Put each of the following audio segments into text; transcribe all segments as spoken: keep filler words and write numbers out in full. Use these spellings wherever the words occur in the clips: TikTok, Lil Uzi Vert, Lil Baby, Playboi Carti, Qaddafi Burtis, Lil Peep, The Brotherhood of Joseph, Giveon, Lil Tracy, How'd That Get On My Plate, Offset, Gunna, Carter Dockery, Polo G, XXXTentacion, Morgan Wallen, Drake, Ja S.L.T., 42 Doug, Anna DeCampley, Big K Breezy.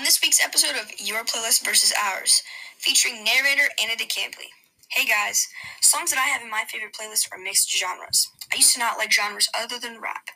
on this week's episode of Your Playlist versus Ours, featuring narrator Anna DeCampley. Hey guys, songs that I have in my favorite playlist are mixed genres. I used to not like genres other than rap.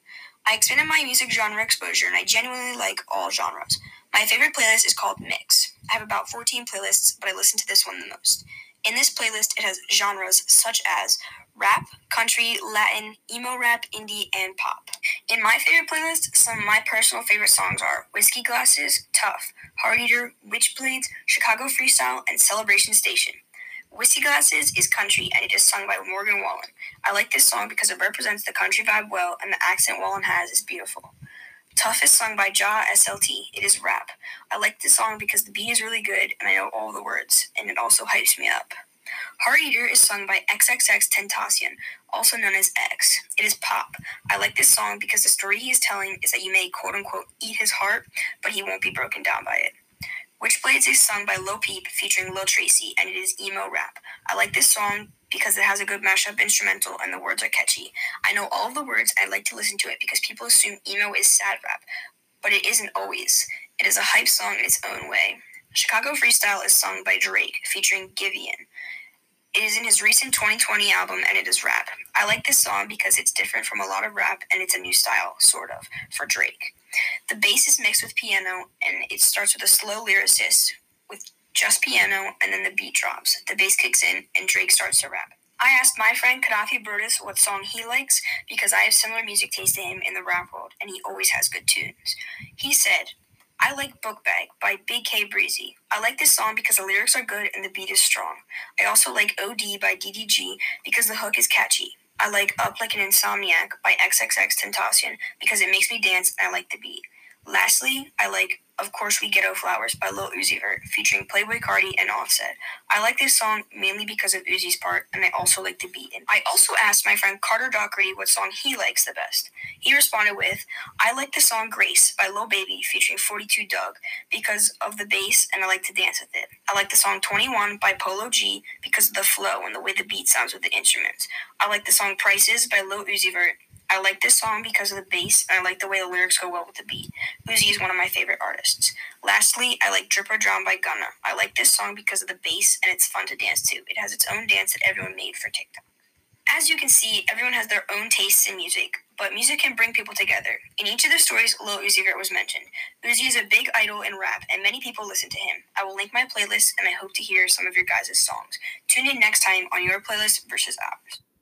I expanded my music genre exposure and I genuinely like all genres. My favorite playlist is called Mix. I have about fourteen playlists, but I listen to this one the most. In this playlist, it has genres such as rap, country, Latin, emo rap, indie, and pop. In my favorite playlist, some of my personal favorite songs are Whiskey Glasses, Tough, Hard Eater, Witchblades, Chicago Freestyle, and Celebration Station. Whiskey Glasses is country, and it is sung by Morgan Wallen. I like this song because it represents the country vibe well, and the accent Wallen has is beautiful. Tough is sung by Ja S L T It is rap. I like this song because the beat is really good, and I know all the words, and it also hypes me up. Hard Eater is sung by XXXTentacion, also known as X. It is pop. I like this song because the story he is telling is that you may quote-unquote eat his heart, but he won't be broken down by it. Witchblades is sung by Lil Peep featuring Lil Tracy, and it is emo rap. I like this song because it has a good mashup instrumental and the words are catchy. I know all of the words and I like to listen to it because people assume emo is sad rap, but it isn't always. It is a hype song in its own way. Chicago Freestyle is sung by Drake featuring Giveon. It is in his recent twenty twenty album, and it is rap. I like this song because it's different from a lot of rap, and it's a new style, sort of, for Drake. The bass is mixed with piano, and it starts with a slow lyricist with just piano, and then the beat drops. The bass kicks in, and Drake starts to rap. I asked my friend Qaddafi Burtis what song he likes because I have similar music taste to him in the rap world, and he always has good tunes. He said, I like Book Bag by Big K Breezy. I like this song because the lyrics are good and the beat is strong. I also like O D by D D G because the hook is catchy. I like Up Like an Insomniac by XXXTentacion because it makes me dance and I like the beat. Lastly, I like Of Course We Ghetto Flowers by Lil Uzi Vert featuring Playboi Carti and Offset. I like this song mainly because of Uzi's part, and I also like the beat. I also asked my friend Carter Dockery what song he likes the best. He responded with, I like the song Grace by Lil Baby featuring forty-two Doug because of the bass and I like to dance with it. I like the song twenty-one by Polo G because of the flow and the way the beat sounds with the instruments. I like the song Prices by Lil Uzi Vert. I like this song because of the bass, and I like the way the lyrics go well with the beat. Uzi is one of my favorite artists. Lastly, I like Drip or Drown by Gunna. I like this song because of the bass, and it's fun to dance to. It has its own dance that everyone made for TikTok. As you can see, everyone has their own tastes in music, but music can bring people together. In each of the stories, Lil Uzi Vert was mentioned. Uzi is a big idol in rap, and many people listen to him. I will link my playlist, and I hope to hear some of your guys' songs. Tune in next time on Your Playlist versus Ours.